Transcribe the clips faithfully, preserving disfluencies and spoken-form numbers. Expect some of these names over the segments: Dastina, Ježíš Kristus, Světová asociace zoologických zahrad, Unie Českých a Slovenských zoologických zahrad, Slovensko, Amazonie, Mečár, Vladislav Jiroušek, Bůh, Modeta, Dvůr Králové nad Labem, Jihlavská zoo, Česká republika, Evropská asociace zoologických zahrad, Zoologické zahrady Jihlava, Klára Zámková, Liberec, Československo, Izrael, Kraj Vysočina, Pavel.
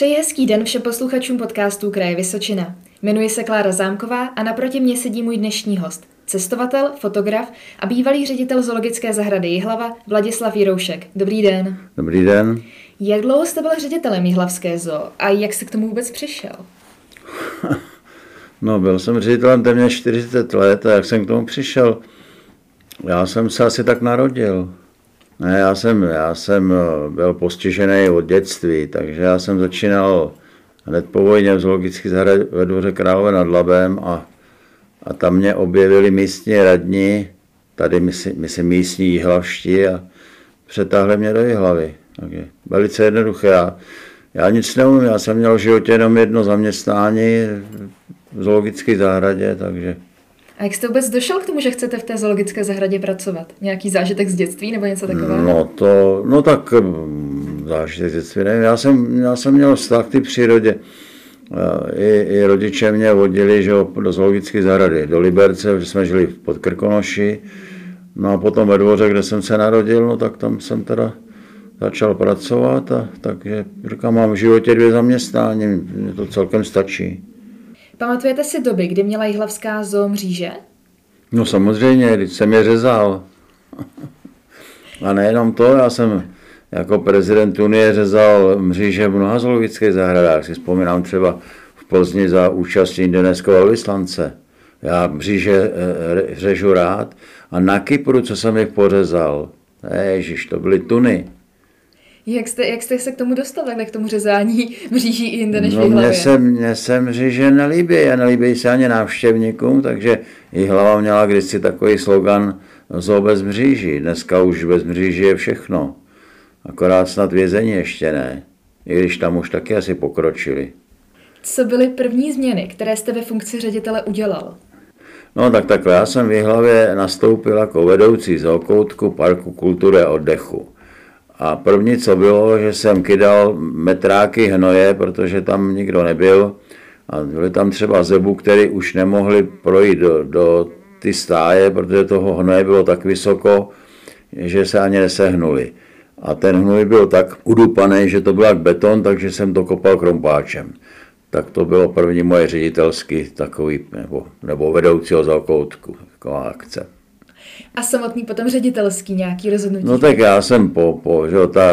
Přeji hezký den všem posluchačům podcastů Kraje Vysočina. Jmenuji se Klára Zámková a naproti mě sedí můj dnešní host, cestovatel, fotograf a bývalý ředitel Zoologické zahrady Jihlava Vladislav Jiroušek. Dobrý den. Dobrý den. Jak dlouho jste byl ředitelem Jihlavské zoo a jak jste k tomu vůbec přišel? No, byl jsem ředitelem téměř čtyřicet let a jak jsem k tomu přišel? Já jsem se asi tak narodil. Ne, já jsem, já jsem byl postižený od dětství, takže já jsem začínal hned po vojně v zoologických zahradě ve Dvoře Králové nad Labem a, a tam mě objevili místní radní, tady my si místní jihlavští a přetáhli mě do Jihlavy. Takže velice jednoduché. Já, já nic neumím, já jsem měl v životě jenom jedno zaměstnání v zoologické zahradě, takže... A jak jste vůbec došel k tomu, že chcete v té zoologické zahradě pracovat? Nějaký zážitek z dětství nebo něco takového? No to, no tak zážitek z dětství, nevím. Já jsem, já jsem měl vztah k té přírodě. I, i rodiče mě vodili že, do zoologické zahrady, do Liberce, že jsme žili pod Krkonoši. No a potom ve Dvoře, kde jsem se narodil, no tak tam jsem teda začal pracovat. A, takže říkám, mám v životě dvě zaměstnání, mě to celkem stačí. Pamatujete si doby, kdy měla Jihlavská zoo mříže? No samozřejmě, když jsem je řezal. A nejenom to, já jsem jako prezident Unie řezal mříže v mnoha zoologických zahradách. Si vzpomínám třeba v Plzni za účastí indonéského vyslance. Já mříže řežu rád. A na Kypru, co jsem jich pořezal. Ježiš, to byly tuny. Jak jste, jak jste se k tomu dostal, takhle k tomu řezání mříží i jinde než no, v Jihlavě? Mně se mříže nelíbí a nelíbí se ani návštěvníkům, takže Jihlava měla kdysi takový slogan zoo bez mříží. Dneska už bez mříží je všechno. Akorát snad vězení ještě ne, i když tam už taky asi pokročili. Co byly první změny, které jste ve funkci ředitele udělal? No tak takhle, já jsem v Jihlavě nastoupil jako vedoucí zookoutku Parku kultury a oddechu. A první, co bylo, že jsem kydal metráky hnoje, protože tam nikdo nebyl. A byly tam třeba zebu, které už nemohly projít do, do ty stáje, protože toho hnoje bylo tak vysoko, že se ani nesehnuli. A ten hnoj byl tak udupaný, že to byl jak beton, takže jsem to kopal krompáčem. Tak to bylo první moje ředitelský takový, nebo, nebo vedoucího zakoutku, taková akce. A samotný potom ředitelský nějaký rozhodnutí? No tak já jsem po, po že ta,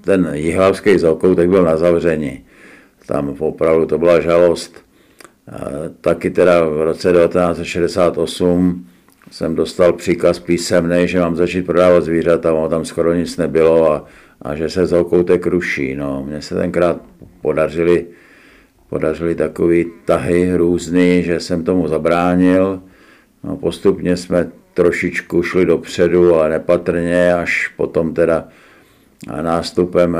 ten jihlavský zaokoutek byl na zavření. Tam opravdu to byla žalost. E, taky teda v roce devatenáct set šedesát osm jsem dostal příkaz písemnej, že mám začít prodávat zvířata, ono tam skoro nic nebylo a, a že se zaokoutek ruší. No, mně se tenkrát podařili, podařili takový tahy různý, že jsem tomu zabránil. No, postupně jsme trošičku šli dopředu a nepatrně, až potom teda nástupem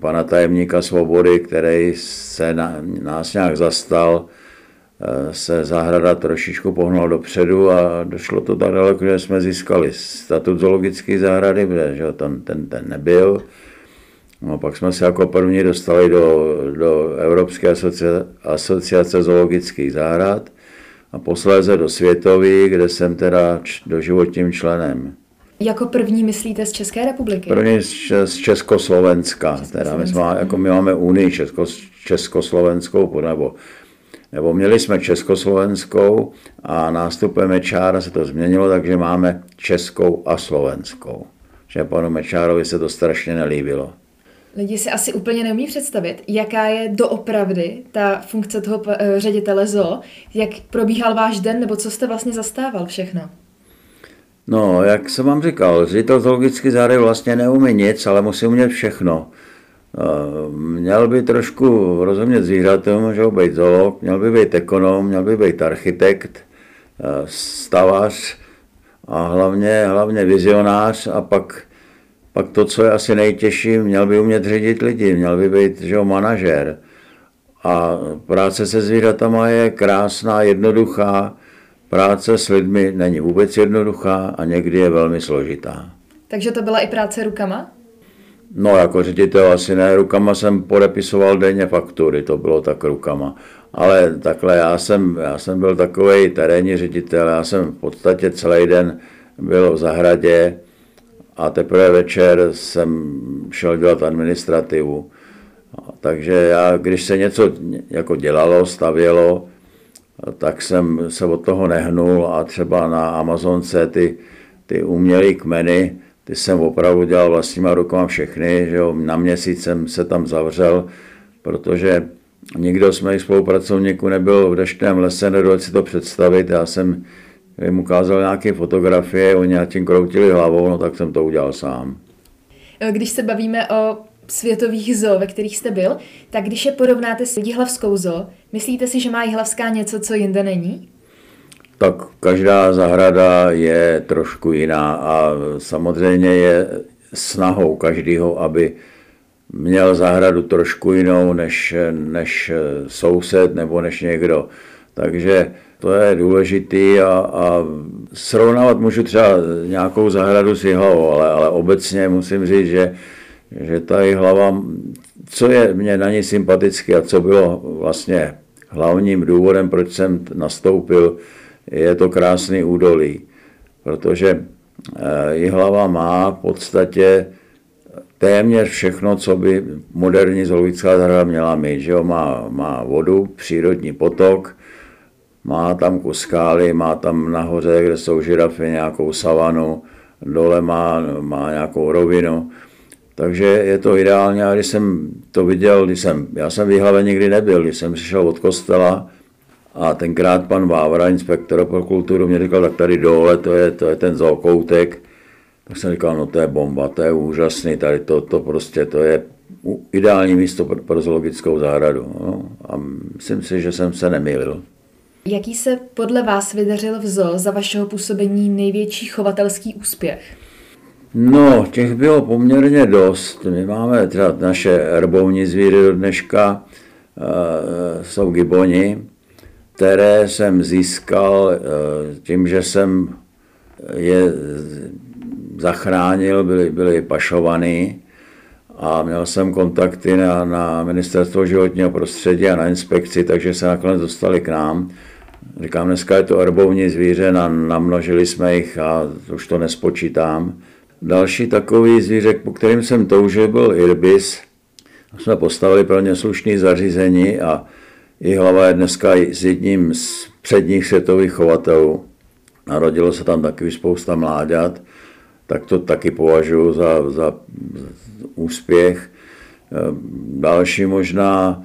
pana tajemníka Svobody, který se na, nás nějak zastal, se zahrada trošičku pohnula dopředu a došlo to tak daleko, že jsme získali statut zoologické zahrady, protože tam ten, ten nebyl. No, pak jsme se jako první dostali do, do Evropské asociace zoologických zahrad a posléze do Světový, kde jsem teda doživotním členem. Jako první myslíte z České republiky? První z Československa. Teda my, jsme, jako my máme Unii Česko, Československou, nebo, nebo měli jsme Československou a nástupem Mečára se to změnilo, takže máme Českou a Slovenskou. Že panu Mečárovi se to strašně nelíbilo. Lidi si asi úplně neumí představit, jaká je doopravdy ta funkce toho ředitele zoo, jak probíhal váš den, nebo co jste vlastně zastával všechno? No, jak jsem vám říkal, ředitel zoologických zahrad vlastně neumí nic, ale musí umět všechno. Měl by trošku rozumět zvířatům, měl by být zoolog, měl by být ekonom, měl by být architekt, stavař a hlavně, hlavně vizionář a pak... Pak to, co je asi nejtěžší, měl by umět řídit lidi, měl by být že jo, manažer. A práce se zvířatama je krásná, jednoduchá, práce s lidmi není vůbec jednoduchá a někdy je velmi složitá. Takže to byla i práce rukama? No, jako ředitel asi ne, rukama jsem podepisoval denně faktury, to bylo tak rukama. Ale takhle já jsem, já jsem byl takovej terénní ředitel, já jsem v podstatě celý den byl v zahradě, a teprve večer jsem šel dělat administrativu. Takže já, když se něco jako dělalo, stavělo, tak jsem se od toho nehnul a třeba na Amazonce ty, ty umělé kmeny, ty jsem opravdu dělal vlastníma rukama všechny, že jo, na měsíc jsem se tam zavřel, protože nikdo z mých spolupracovníků nebyl v deštném lese, nedovedl si to představit, já jsem jim ukázal nějaké fotografie, oni nad tím kroutili hlavou, no tak jsem to udělal sám. Když se bavíme o světových zoo, ve kterých jste byl, tak když je porovnáte s Jihlavskou zoo, myslíte si, že má Jihlavská něco, co jinde není? Tak každá zahrada je trošku jiná a samozřejmě je snahou každého, aby měl zahradu trošku jinou než, než soused nebo než někdo. Takže to je důležitý a, a srovnávat můžu třeba nějakou zahradu s Jihlavou, ale, ale obecně musím říct, že, že ta Jihlava, co je mě na ní sympatické a co bylo vlastně hlavním důvodem, proč jsem nastoupil, je to krásný údolí, protože Jihlava má v podstatě téměř všechno, co by moderní zoologická zahrada měla mít. Že jo? Má, má vodu, přírodní potok, má tam kus skály, má tam nahoře, kde jsou žirafy, nějakou savanu, dole má, má nějakou rovinu. Takže je to ideálně. A když jsem to viděl, když jsem, já jsem v Jihlavě nikdy nebyl, když jsem přišel od kostela a tenkrát pan Vávra, inspektor pro kulturu, mě říkal, tak tady dole, to je, to je ten zookoutek. Tak jsem říkal, no to je bomba, to je úžasný, tady to, to prostě, to je ideální místo pro, pro zoologickou zahradu. No, a myslím si, že jsem se nemýlil. Jaký se podle vás vydařil v zoo za vašeho působení největší chovatelský úspěch? No, těch bylo poměrně dost. My máme třeba naše erbovní zvíře do dneška, e, jsou giboni, které jsem získal e, tím, že jsem je zachránil, byli, byli pašovaný a měl jsem kontakty na, na ministerstvo životního prostředí a na inspekci, takže se nakonec dostali k nám. Říkám, dneska je to erbovní zvíře, namnožili jsme jich a už to nespočítám. Další takový zvíře, po kterým jsem toužil, byl irbis. Jsme postavili pro ně slušné zařízení a Jihlava je dneska s jedním z předních světových chovatelů. Narodilo se tam taky spousta mláďat, tak to taky považuji za, za úspěch. Další možná,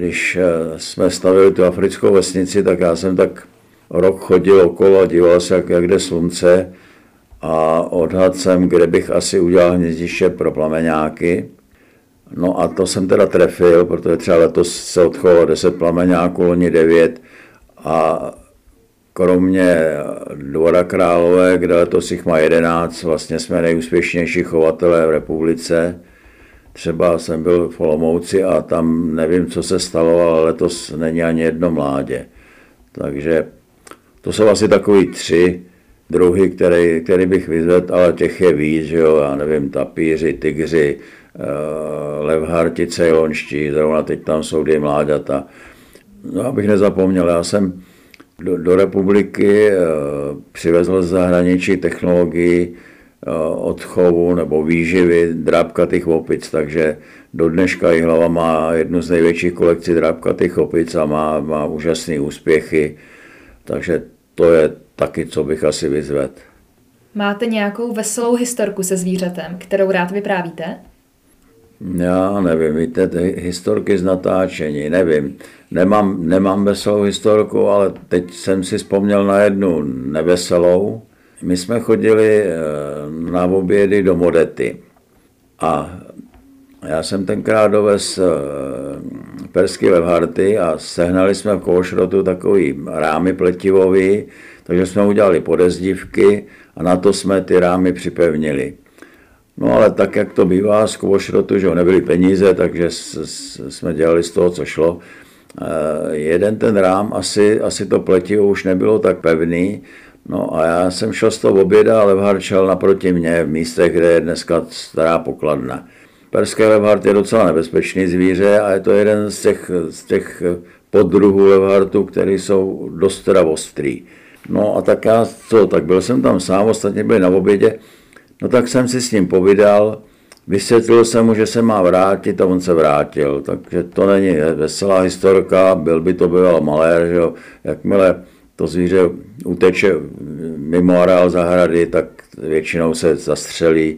když jsme stavili tu africkou vesnici, tak já jsem tak rok chodil okolo a díval se, jak, jak jde slunce a odhad jsem, kde bych asi udělal hnízdiště pro plameňáky. No a to jsem teda trefil, protože třeba letos se odchovalo deset plameňáků, loni devět a kromě Dvora Králové, kde letos jich má jedenáct, vlastně jsme nejúspěšnější chovatelé v republice. Třeba jsem byl v Olomouci a tam nevím, co se stalo, ale letos není ani jedno mládě. Takže to jsou asi takový tři druhy, které, které bych vyzvedl, ale těch je víc, že jo, já nevím, tapíři, tygři, levharti, cejlonští, zrovna teď tam jsou dvě mláďata. No, abych nezapomněl, já jsem Do, do republiky e, přivezl z zahraničí technologii e, odchovu nebo výživy drábkatých opic, takže do dneška Jihlava má jednu z největších kolekcí drábkatých opic a má, má úžasné úspěchy, takže to je taky, co bych asi vyzvedl. Máte nějakou veselou historku se zvířetem, kterou rád vyprávíte? Já nevím, víte, ty historky z natáčení, nevím. Nemám, nemám veselou historku, ale teď jsem si vzpomněl na jednu neveselou. My jsme chodili na obědy do Modety a já jsem tenkrát dovez perský levharty a sehnali jsme v košrotu takový rámy pletivový, takže jsme udělali podezdívky a na to jsme ty rámy připevnili. No ale tak, jak to bývá z kovošrotu, že nebyly peníze, takže jsme dělali z toho, co šlo. E, jeden ten rám, asi, asi to pletivo už nebylo tak pevný. No a já jsem šel z toho oběda a levhart šel naproti mě v místech, kde je dneska stará pokladna. Perský levhart je docela nebezpečný zvíře a je to jeden z těch, z těch poddruhů levhartů, které jsou dost teda ostrý. No a tak já, co, tak byl jsem tam sám, ostatně byli na obědě. No tak jsem si s ním povídal Vysvětlil jsem mu, že se má vrátit, a on se vrátil. Takže to není veselá historka, byl by to býval malér, že jo. Jakmile to zvíře uteče mimo areál zahrady, tak většinou se zastřelí,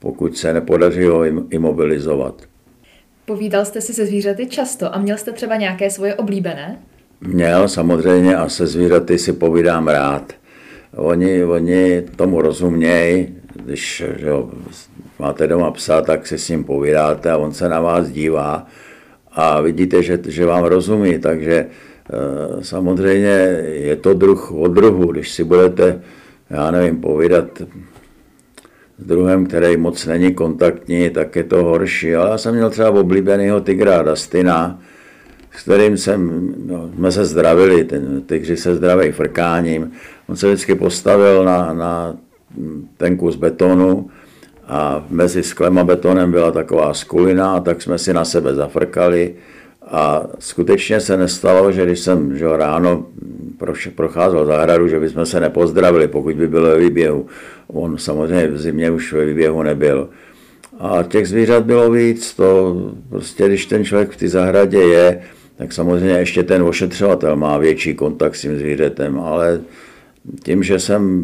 pokud se nepodaří ho imobilizovat. Povídal jste si se zvířaty často a měl jste třeba nějaké svoje oblíbené? Měl, samozřejmě, a se zvířaty si povídám rád. Oni, oni tomu rozumějí, když že jo, máte doma psa, tak si s ním povídáte a on se na vás dívá a vidíte, že, že vám rozumí, takže e, samozřejmě je to druh od druhu. Když si budete, já nevím, povídat s druhem, který moc není kontaktní, tak je to horší. Ale já jsem měl třeba oblíbenýho tygra Dastina, s kterým jsem, no, jsme se zdravili, ten tygři se zdraví frkáním. On se vždycky postavil na, na ten kus betonu a mezi sklem a betonem byla taková skulina, a tak jsme si na sebe zafrkali. A skutečně se nestalo, že když jsem že ráno procházel zahradu, že bychom se nepozdravili, pokud by byl ve výběhu. On samozřejmě v zimě už ve výběhu nebyl. A těch zvířat bylo víc, to prostě, když ten člověk v té zahradě je, tak samozřejmě ještě ten ošetřovatel má větší kontakt s tím zvířetem, ale tím, že jsem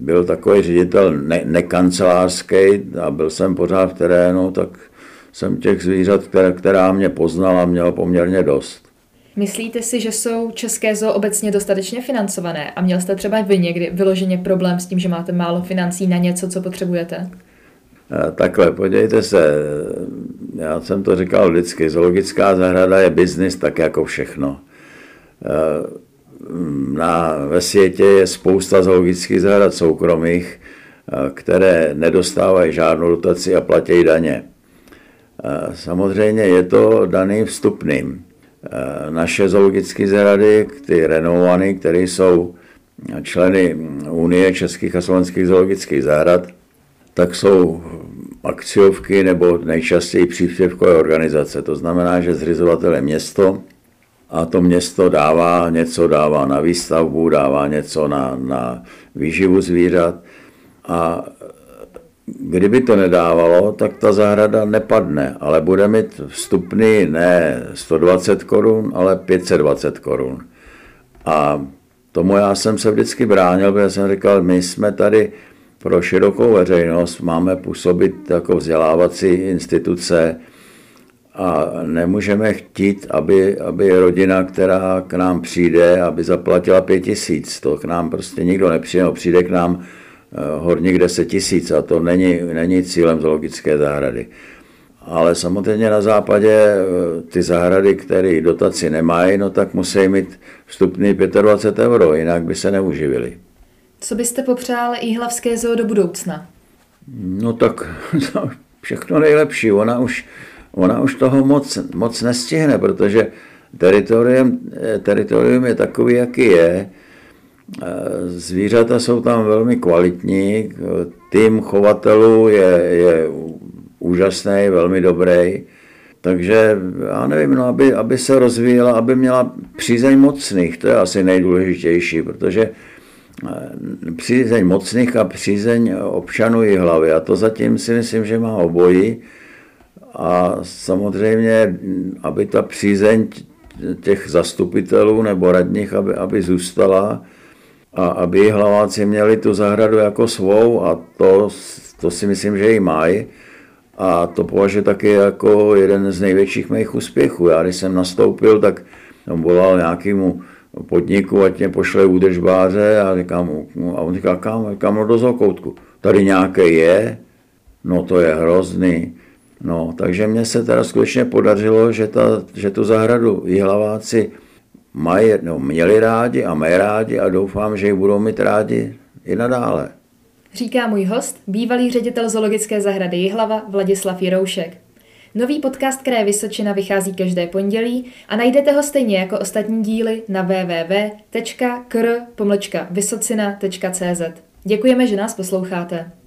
byl takový ředitel ne- nekancelářský a byl jsem pořád v terénu, tak jsem těch zvířat, která, která mě poznala, měl poměrně dost. Myslíte si, že jsou české zoo obecně dostatečně financované? A měl jste třeba vy někdy vyloženě problém s tím, že máte málo financí na něco, co potřebujete? Takhle, podívejte se, já jsem to říkal vždycky, zoologická zahrada je biznis tak jako všechno. Na, ve světě je spousta zoologických zahrad soukromých, které nedostávají žádnou dotaci a platí daně. Samozřejmě je to daný vstupným. Naše zoologické zahrady, ty renomované, které jsou členy Unie Českých a Slovenských zoologických zahrad, tak jsou akciovky nebo nejčastěji příspěvkové organizace. To znamená, že zřizovatel je město a to město dává něco, dává na výstavbu, dává něco na, na výživu zvířat. A kdyby to nedávalo, tak ta zahrada nepadne, ale bude mít vstupný ne sto dvacet korun, ale pět set dvacet korun. A tomu já jsem se vždycky bránil, protože jsem říkal, my jsme tady pro širokou veřejnost, máme působit jako vzdělávací instituce a nemůžeme chtít, aby, aby rodina, která k nám přijde, aby zaplatila pět tisíc. To k nám prostě nikdo nepřijde, no, přijde k nám horník deset tisíc a to není, není cílem zoologické zahrady. Ale samozřejmě na západě ty zahrady, které dotaci nemají, no tak musí mít vstupný dvacet pět euro, jinak by se neuživili. Co byste popřál jihlavské zoo do budoucna? No tak všechno nejlepší. Ona už, ona už toho moc, moc nestihne, protože teritorium, teritorium je takový, jaký je. Zvířata jsou tam velmi kvalitní, tým chovatelů je, je úžasný, velmi dobrý, takže já nevím, no, aby, aby se rozvíjela, aby měla přízeň mocných, to je asi nejdůležitější, protože přízeň mocných a přízeň občanů Jihlavy a to zatím si myslím, že má obojí a samozřejmě, aby ta přízeň těch zastupitelů nebo radních, aby, aby zůstala, a aby Jihlaváci měli tu zahradu jako svou a to, to si myslím, že ji mají. A to považuji taky jako jeden z největších mých úspěchů. Já když jsem nastoupil, tak tam volal nějakému podniku, ať mě pošle údržbáře a, říkám, a on říká, kam, kam do zookoutku. Tady nějaké je, no to je hrozný. No, takže mně se teda skutečně podařilo, že, ta, že tu zahradu Jihlaváci mají, no, měli rádi a mají rádi a doufám, že ji budou mít rádi i nadále. Říká můj host, bývalý ředitel zoologické zahrady Jihlava Vladislav Jiroušek. Nový podcast Kraje Vysočina vychází každé pondělí a najdete ho stejně jako ostatní díly na w w w tečka k r pomlčka vysocina tečka c z. Děkujeme, že nás posloucháte.